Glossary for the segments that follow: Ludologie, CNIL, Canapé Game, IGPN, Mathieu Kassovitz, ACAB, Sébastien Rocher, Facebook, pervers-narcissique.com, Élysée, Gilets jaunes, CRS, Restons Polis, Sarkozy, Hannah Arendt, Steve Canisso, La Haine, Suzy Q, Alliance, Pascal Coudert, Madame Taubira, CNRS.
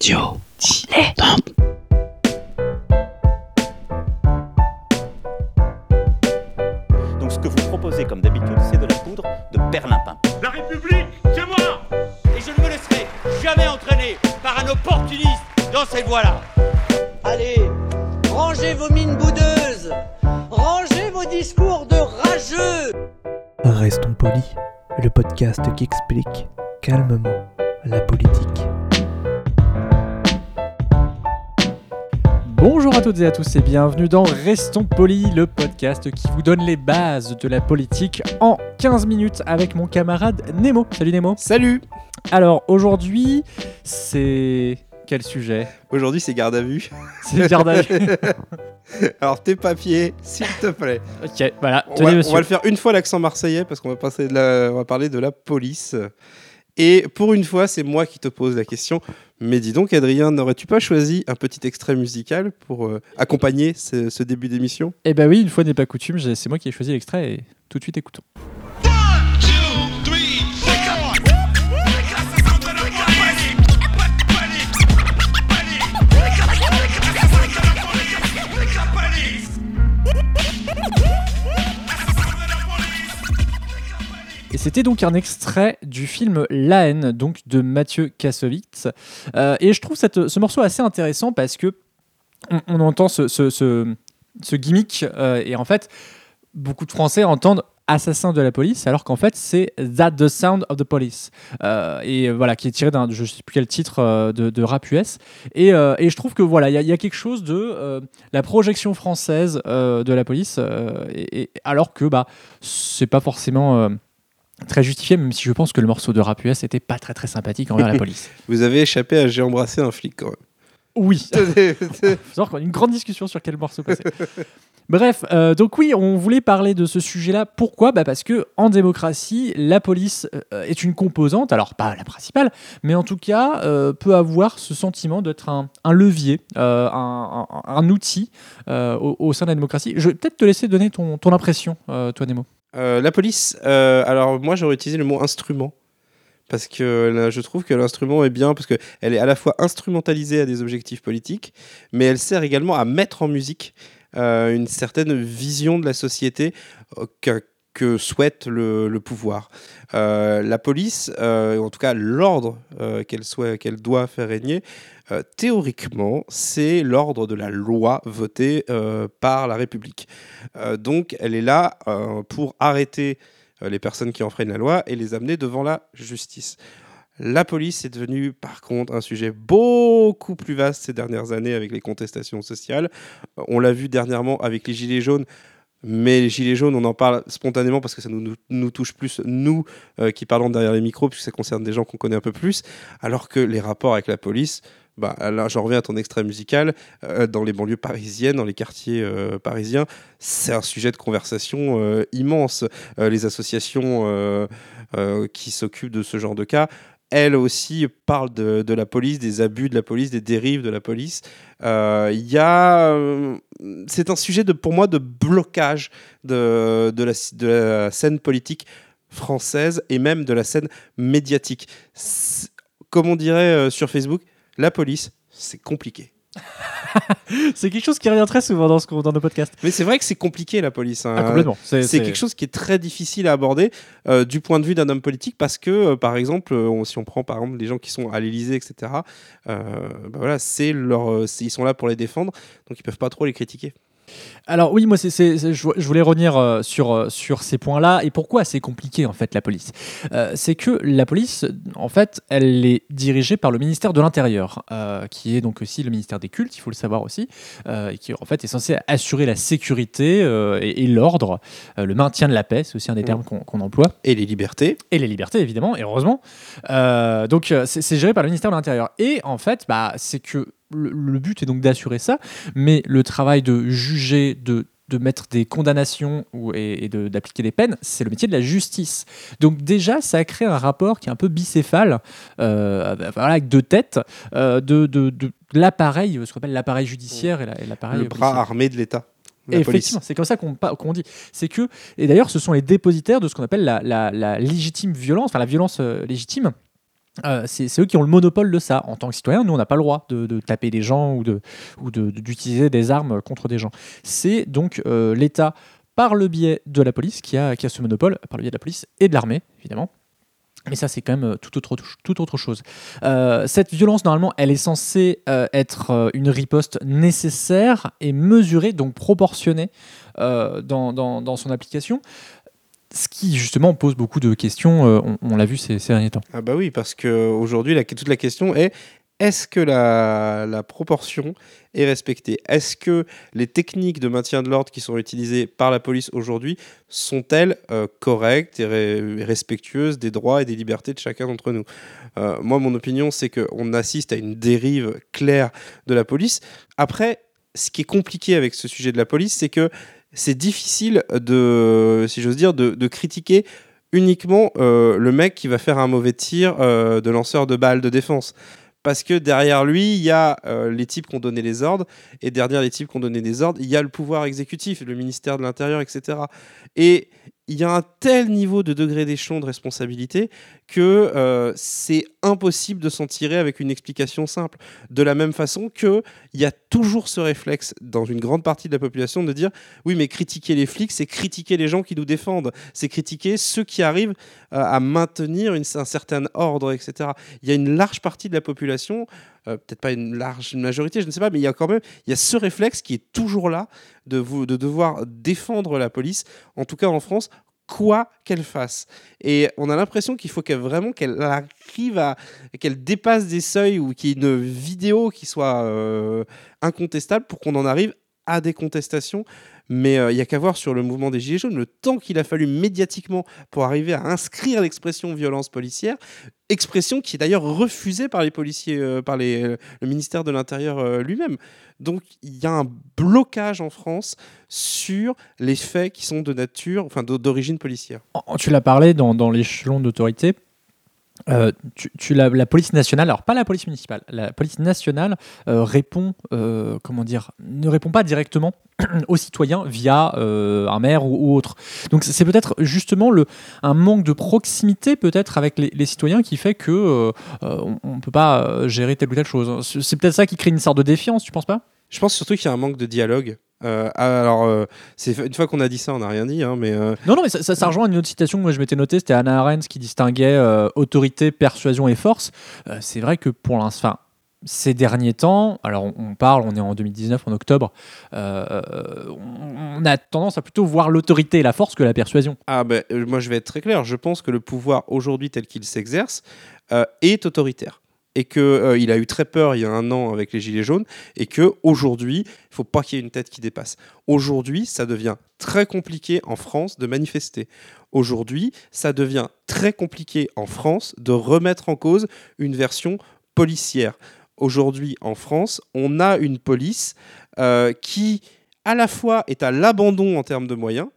Dilettante. Donc ce que vous proposez comme d'habitude, c'est de la poudre de perlimpin. La République, c'est moi. Et je ne me laisserai jamais entraîner par un opportuniste dans cette voie-là. Allez, rangez vos mines boudeuses. Rangez vos discours de rageux. Restons polis, le podcast qui explique calmement la politique. Bonjour à toutes et à tous et bienvenue dans Restons Polis, le podcast qui vous donne les bases de la politique en 15 minutes avec mon camarade Nemo. Salut Nemo. Salut. Alors aujourd'hui, c'est... Quel sujet ? Aujourd'hui, c'est garde à vue. C'est garde à vue. Alors, tes papiers, s'il te plaît. Ok, voilà, tenez monsieur. On va le faire une fois l'accent marseillais parce qu'on va passer on va parler de la police. Et pour une fois, c'est moi qui te pose la question. Mais dis donc, Adrien, n'aurais-tu pas choisi un petit extrait musical pour accompagner ce début d'émission ? Eh ben oui, une fois n'est pas coutume, c'est moi qui ai choisi l'extrait et tout de suite, écoutons. Et c'était donc un extrait du film La Haine, donc de Mathieu Kassovitz. Et je trouve ce morceau assez intéressant parce que on entend ce gimmick. Et en fait, beaucoup de Français entendent Assassin de la police, alors qu'en fait c'est That the Sound of the Police, et voilà, qui est tiré d'un je sais plus quel titre de rap US, et je trouve que voilà, il y a quelque chose de la projection française de la police, et alors que bah c'est pas forcément très justifié, même si je pense que le morceau de rap US était pas très très sympathique envers la police. Vous avez échappé à J'ai embrassé un flic quand même. Oui, on a une grande discussion sur quel morceau passer. Bref, donc oui, on voulait parler de ce sujet-là. Pourquoi ? Bah parce que en démocratie, la police est une composante, alors pas la principale, mais en tout cas peut avoir ce sentiment d'être un levier, un outil au sein de la démocratie. Je vais peut-être te laisser donner ton impression, toi Nemo. La police, alors moi j'aurais utilisé le mot instrument. Parce que là, je trouve que l'instrument est bien, parce qu'elle est à la fois instrumentalisée à des objectifs politiques, mais elle sert également à mettre en musique une certaine vision de la société que souhaite le pouvoir. La police, en tout cas l'ordre qu'elle doit faire régner, théoriquement, c'est l'ordre de la loi votée par la République. Donc elle est là pour arrêter les personnes qui enfreignent la loi et les amener devant la justice. La police est devenue, par contre, un sujet beaucoup plus vaste ces dernières années avec les contestations sociales. On l'a vu dernièrement avec les Gilets jaunes, mais les Gilets jaunes, on en parle spontanément parce que ça nous touche plus, nous qui parlons derrière les micros, puisque ça concerne des gens qu'on connaît un peu plus, alors que les rapports avec la police... Bah, là, j'en reviens à ton extrait musical, dans les banlieues parisiennes, dans les quartiers parisiens, c'est un sujet de conversation immense. Les associations qui s'occupent de ce genre de cas, elles aussi parlent de la police, des abus de la police, des dérives de la police. C'est un sujet pour moi de blocage de la scène politique française et même de la scène médiatique. Comme on dirait sur Facebook, la police, c'est compliqué. C'est quelque chose qui revient très souvent dans nos podcasts. Mais c'est vrai que c'est compliqué, la police. Hein. Ah, complètement. C'est quelque chose qui est très difficile à aborder du point de vue d'un homme politique parce que, par exemple, si on prend par exemple les gens qui sont à l'Élysée, etc., bah voilà, ils sont là pour les défendre, donc ils ne peuvent pas trop les critiquer. Alors oui, moi je voulais revenir sur ces points-là et pourquoi c'est compliqué en fait la police. C'est que la police en fait elle est dirigée par le ministère de l'Intérieur qui est donc aussi le ministère des cultes, il faut le savoir aussi, et qui en fait est censé assurer la sécurité et l'ordre, le maintien de la paix, c'est aussi un des termes qu'on emploie. Et les libertés. Et les libertés évidemment, et heureusement. Donc c'est géré par le ministère de l'Intérieur et en fait bah, c'est que le but est donc d'assurer ça, mais le travail de juger, de mettre des condamnations et d'appliquer des peines, c'est le métier de la justice. Donc déjà, ça crée un rapport qui est un peu bicéphale, avec deux têtes, de l'appareil, ce qu'on appelle l'appareil judiciaire et l'appareil... Le bras armé de l'État. Effectivement, c'est comme ça qu'on dit. C'est que, et d'ailleurs, ce sont les dépositaires de ce qu'on appelle la légitime violence, enfin la violence légitime, C'est eux qui ont le monopole de ça. En tant que citoyen, nous, on n'a pas le droit de taper des gens ou d'utiliser des armes contre des gens. C'est donc l'État, par le biais de la police, qui a ce monopole, par le biais de la police et de l'armée, évidemment. Mais ça, c'est quand même toute autre chose. Cette violence, normalement, elle est censée être une riposte nécessaire et mesurée, donc proportionnée dans son application. Ce qui, justement, pose beaucoup de questions, on l'a vu ces derniers temps. Ah bah oui, parce qu'aujourd'hui, toute la question est, est-ce que la proportion est respectée ? Est-ce que les techniques de maintien de l'ordre qui sont utilisées par la police aujourd'hui sont-elles correctes et respectueuses des droits et des libertés de chacun d'entre nous ? Moi, mon opinion, c'est qu'on assiste à une dérive claire de la police. Après, ce qui est compliqué avec ce sujet de la police, c'est que c'est difficile de critiquer uniquement le mec qui va faire un mauvais tir de lanceur de balles de défense. Parce que derrière lui, il y a les types qui ont donné les ordres, et derrière les types qui ont donné les ordres, il y a le pouvoir exécutif, le ministère de l'Intérieur, etc. Et il y a un tel niveau de degré d'échelon de responsabilité que c'est impossible de s'en tirer avec une explication simple. De la même façon qu'il y a toujours ce réflexe dans une grande partie de la population de dire « Oui, mais critiquer les flics, c'est critiquer les gens qui nous défendent. C'est critiquer ceux qui arrivent à maintenir un certain ordre, etc. » Il y a une large partie de la population, peut-être pas une large majorité, je ne sais pas, mais il y a quand même ce réflexe qui est toujours là de devoir défendre la police, en tout cas en France, quoi qu'elle fasse. Et on a l'impression qu'il faut qu'elle arrive qu'elle dépasse des seuils ou qu'il y ait une vidéo qui soit incontestable pour qu'on en arrive à des contestations. Mais il n'y a qu'à voir sur le mouvement des Gilets jaunes, le temps qu'il a fallu médiatiquement pour arriver à inscrire l'expression violence policière, expression qui est d'ailleurs refusée par les policiers, le ministère de l'Intérieur lui-même. Donc il y a un blocage en France sur les faits qui sont d'origine policière. Tu l'as parlé dans l'échelon d'autorité. La police nationale, alors pas la police municipale, la police nationale ne répond pas directement aux citoyens via un maire ou autre. Donc c'est peut-être justement un manque de proximité peut-être avec les citoyens qui fait que on ne peut pas gérer telle ou telle chose. C'est peut-être ça qui crée une sorte de défiance, tu penses pas ? Je pense surtout qu'il y a un manque de dialogue. C'est une fois qu'on a dit ça, on n'a rien dit. Hein, mais non, mais ça rejoint une autre citation que moi je m'étais notée. C'était Hannah Arendt qui distinguait autorité, persuasion et force. C'est vrai que pour l'instant, ces derniers temps, alors on est en 2019, en octobre, on a tendance à plutôt voir l'autorité et la force que la persuasion. Ah ben, moi je vais être très clair. Je pense que le pouvoir aujourd'hui tel qu'il s'exerce est autoritaire. Et qu'il a eu très peur il y a un an avec les Gilets jaunes, et qu'aujourd'hui, il ne faut pas qu'il y ait une tête qui dépasse. Aujourd'hui, ça devient très compliqué en France de manifester. Aujourd'hui, ça devient très compliqué en France de remettre en cause une version policière. Aujourd'hui, en France, on a une police qui, à la fois, est à l'abandon en termes de moyens,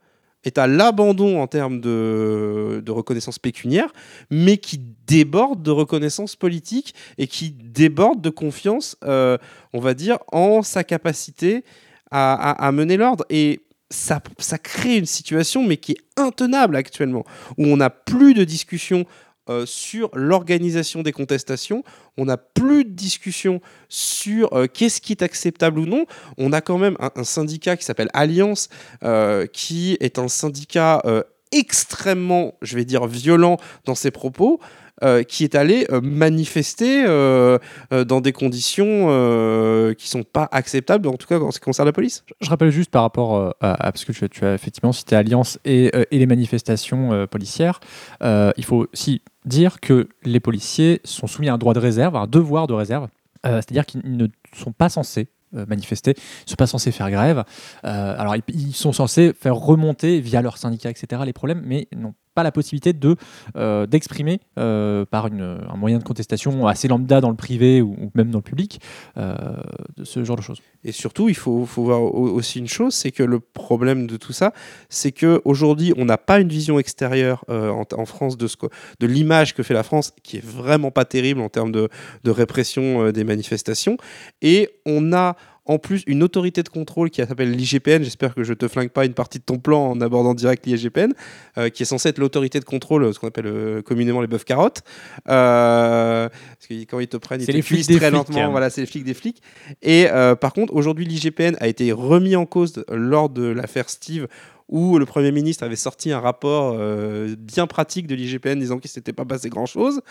est à l'abandon en termes de reconnaissance pécuniaire, mais qui déborde de reconnaissance politique et qui déborde de confiance, on va dire, en sa capacité à mener l'ordre. Et ça crée une situation, mais qui est intenable actuellement, où on n'a plus de discussion sur l'organisation des contestations, on n'a plus de discussion sur qu'est-ce qui est acceptable ou non. On a quand même un syndicat qui s'appelle Alliance, qui est un syndicat extrêmement, je vais dire, violent dans ses propos, qui est allé manifester dans des conditions qui ne sont pas acceptables, en tout cas en ce qui concerne la police. Je rappelle juste par rapport parce que tu as effectivement cité Alliance et les manifestations policières, il faut aussi dire que les policiers sont soumis à un droit de réserve, à un devoir de réserve, c'est-à-dire qu'ils ne sont pas censés manifester, ils ne sont pas censés faire grève. Alors ils sont censés faire remonter via leur syndicat, etc., les problèmes, mais non pas la possibilité d'exprimer par un moyen de contestation assez lambda dans le privé ou même dans le public, ce genre de choses. Et surtout, il faut voir aussi une chose, c'est que le problème de tout ça, c'est qu'aujourd'hui, on n'a pas une vision extérieure en France de l'image que fait la France, qui est vraiment pas terrible en termes de répression des manifestations, et on a En plus, une autorité de contrôle qui s'appelle l'IGPN, j'espère que je ne te flingue pas une partie de ton plan en abordant direct l'IGPN, qui est censée être l'autorité de contrôle, ce qu'on appelle communément les bœufs carottes. Parce que quand ils te prennent, ils te cuisent très lentement. Hein. Voilà, c'est les flics des flics. Et par contre, aujourd'hui, l'IGPN a été remis en cause lors de l'affaire Steve, où le Premier ministre avait sorti un rapport bien pratique de l'IGPN disant qu'il ne s'était pas passé grand-chose.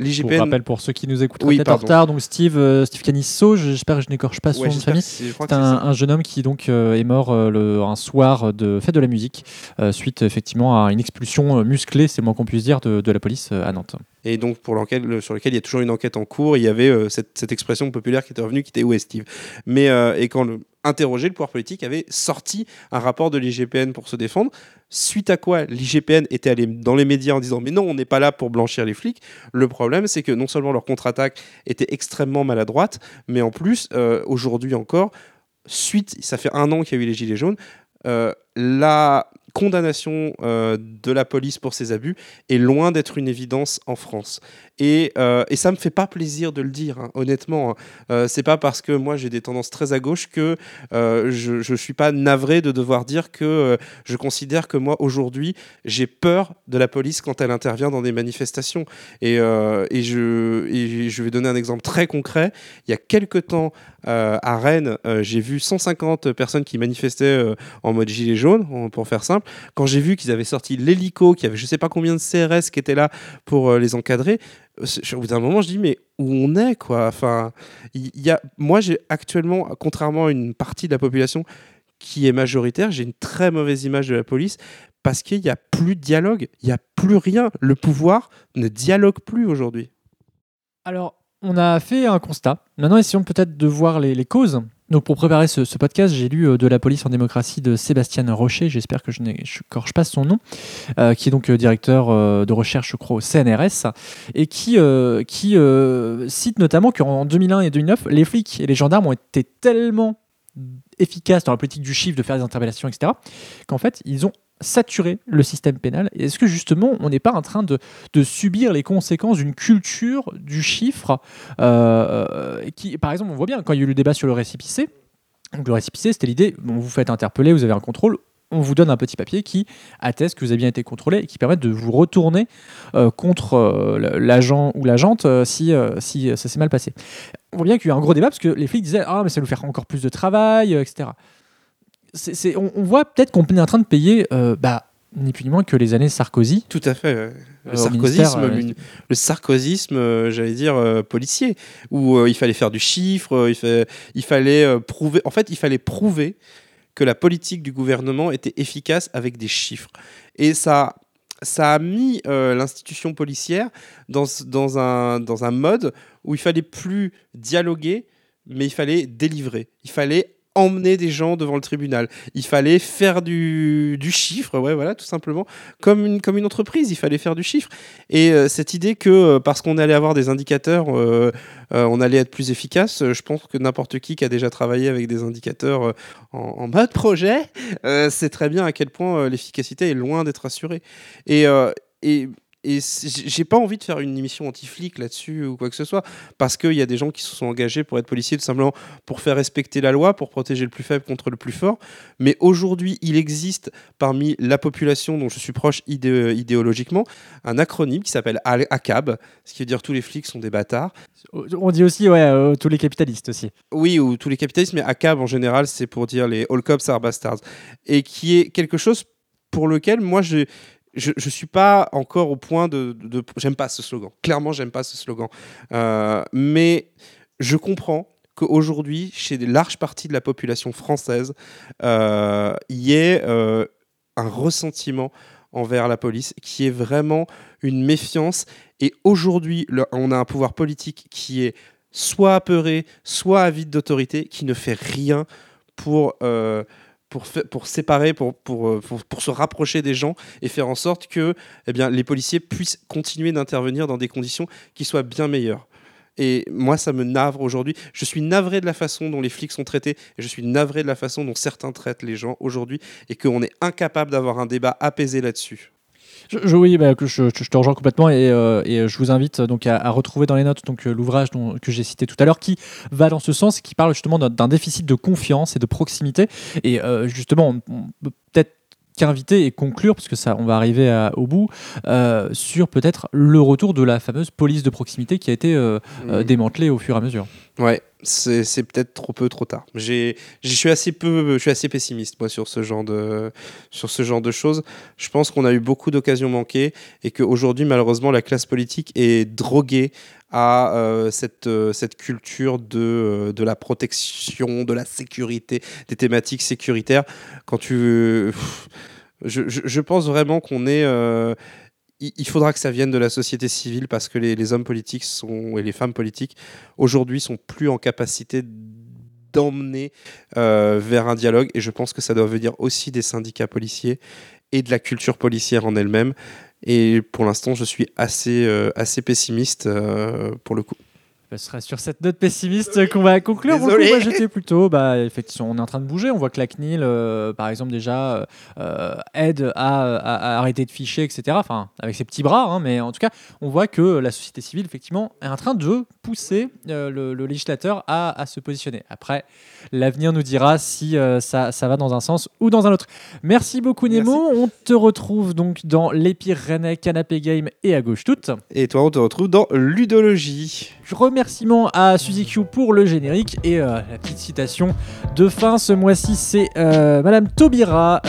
L'IGPN... Pour rappel, pour ceux qui nous écoutent peut-être en retard, donc Steve Canisso, j'espère que je n'écorche pas son nom de famille, c'est un jeune homme qui donc, est mort un soir de fête de la musique, suite effectivement à une expulsion musclée, c'est le moins qu'on puisse dire, de la police à Nantes. Et donc pour sur lequel il y a toujours une enquête en cours, il y avait cette expression populaire qui était revenue, qui était « Où est Steve ?». Mais et quand interrogé, le pouvoir politique avait sorti un rapport de l'IGPN pour se défendre, suite à quoi l'IGPN était allé dans les médias en disant « mais non, on n'est pas là pour blanchir les flics ». Le problème, c'est que non seulement leur contre-attaque était extrêmement maladroite, mais en plus, aujourd'hui encore, ça fait 1 an qu'il y a eu les Gilets jaunes, la condamnation de la police pour ces abus est loin d'être une évidence en France. Et ça me fait pas plaisir de le dire, hein, honnêtement. C'est pas parce que moi j'ai des tendances très à gauche que je suis pas navré de devoir dire que je considère que moi aujourd'hui j'ai peur de la police quand elle intervient dans des manifestations. Et je vais donner un exemple très concret. Il y a quelques temps à Rennes, j'ai vu 150 personnes qui manifestaient en mode gilet jaune, pour faire simple. Quand j'ai vu qu'ils avaient sorti l'hélico, qu'il y avait je sais pas combien de CRS qui étaient là pour les encadrer, au bout d'un moment, je dis, mais où on est, quoi ? Enfin, moi, j'ai actuellement, contrairement à une partie de la population qui est majoritaire, j'ai une très mauvaise image de la police parce qu'il n'y a plus de dialogue, il n'y a plus rien. Le pouvoir ne dialogue plus aujourd'hui. Alors, on a fait un constat. Maintenant, essayons peut-être de voir les causes. Donc pour préparer ce podcast, j'ai lu De la police en démocratie de Sébastien Rocher, j'espère que je n'écorche pas son nom, qui est donc directeur de recherche, je crois, au CNRS, et qui cite notamment qu'en 2001 et 2009, les flics et les gendarmes ont été tellement efficaces dans la politique du chiffre, de faire des interpellations, etc., qu'en fait, ils ont saturer le système pénal. Est-ce que justement on n'est pas en train de subir les conséquences d'une culture du chiffre qui, par exemple, on voit bien quand il y a eu le débat sur le récépissé. Donc le récépissé, c'était l'idée, bon, vous faites interpeller, vous avez un contrôle, on vous donne un petit papier qui atteste que vous avez bien été contrôlé et qui permet de vous retourner contre l'agent ou l'agente si ça s'est mal passé. On voit bien qu'il y a eu un gros débat parce que les flics disaient mais ça va nous faire encore plus de travail, etc. On voit peut-être qu'on est en train de payer ni plus ni moins que les années Sarkozy. Tout à fait. Le sarkozysme, j'allais dire, policier, où il fallait faire du chiffre, prouver. En fait, il fallait prouver que la politique du gouvernement était efficace avec des chiffres. Et ça a mis l'institution policière dans un mode où il fallait plus dialoguer, mais il fallait délivrer. Il fallait emmener des gens devant le tribunal. Il fallait faire du chiffre, ouais, voilà, tout simplement. Comme une entreprise, il fallait faire du chiffre. Et cette idée que parce qu'on allait avoir des indicateurs, on allait être plus efficace, je pense que n'importe qui a déjà travaillé avec des indicateurs en mode projet, sait très bien à quel point l'efficacité est loin d'être assurée. Et j'ai pas envie de faire une émission anti-flic là-dessus ou quoi que ce soit, parce qu'il y a des gens qui se sont engagés pour être policiers tout simplement pour faire respecter la loi, pour protéger le plus faible contre le plus fort. Mais aujourd'hui, il existe parmi la population dont je suis proche idéologiquement un acronyme qui s'appelle ACAB, ce qui veut dire tous les flics sont des bâtards. On dit aussi tous les capitalistes aussi. Oui, ou tous les capitalistes, mais ACAB en général, c'est pour dire les All Cops Are Bastards, et qui est quelque chose pour lequel moi je suis pas encore au point de j'aime pas ce slogan. Clairement, j'aime pas ce slogan. Mais je comprends qu'aujourd'hui, chez des larges parties de la population française, y ait un ressentiment envers la police qui est vraiment une méfiance. Et aujourd'hui, on a un pouvoir politique qui est soit apeuré, soit avide d'autorité, qui ne fait rien pour séparer, pour se rapprocher des gens et faire en sorte que les policiers puissent continuer d'intervenir dans des conditions qui soient bien meilleures. Et moi, ça me navre aujourd'hui. Je suis navré de la façon dont les flics sont traités et je suis navré de la façon dont certains traitent les gens aujourd'hui et qu'on est incapable d'avoir un débat apaisé là-dessus. Oui, je te rejoins complètement et je vous invite donc à retrouver dans les notes donc l'ouvrage que j'ai cité tout à l'heure qui va dans ce sens et qui parle justement d'un déficit de confiance et de proximité et justement on peut peut-être qu'inviter et conclure, parce que ça, on va arriver au bout, sur peut-être le retour de la fameuse police de proximité qui a été démantelée au fur et à mesure. Ouais, c'est peut-être trop tard. Je suis assez pessimiste moi sur ce genre de choses. Je pense qu'on a eu beaucoup d'occasions manquées et qu'aujourd'hui malheureusement la classe politique est droguée à cette culture de la protection, de la sécurité, des thématiques sécuritaires. Je pense vraiment qu'on est il faudra que ça vienne de la société civile parce que les hommes politiques et les femmes politiques aujourd'hui sont plus en capacité d'emmener vers un dialogue et je pense que ça doit venir aussi des syndicats policiers et de la culture policière en elle-même et pour l'instant je suis assez pessimiste pour le coup. Ce sera sur cette note pessimiste qu'on va conclure. Désolé. Moi, j'étais plutôt... effectivement, on est en train de bouger. On voit que la CNIL, par exemple, déjà aide à arrêter de ficher, etc. Enfin, avec ses petits bras. Hein, mais en tout cas, on voit que la société civile, effectivement, est en train de pousser le législateur à se positionner. Après, l'avenir nous dira si ça va dans un sens ou dans un autre. Merci beaucoup, Nemo. Merci. On te retrouve donc dans Les Pires Rennais, Canapé Game et À Gauche Toute. Et toi, on te retrouve dans Ludologie. Je remerciements à Suzy Q pour le générique et la petite citation de fin ce mois-ci, c'est Madame Taubira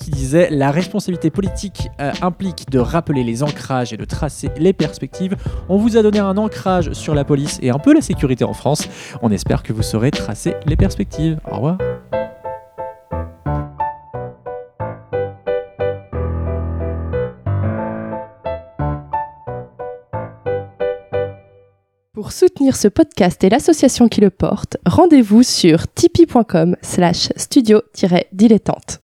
qui disait « La responsabilité politique implique de rappeler les ancrages et de tracer les perspectives. On vous a donné un ancrage sur la police et un peu la sécurité en France. On espère que vous saurez tracer les perspectives. » Au revoir. Pour soutenir ce podcast et l'association qui le porte, rendez-vous sur tipeee.com/studio-dilettante.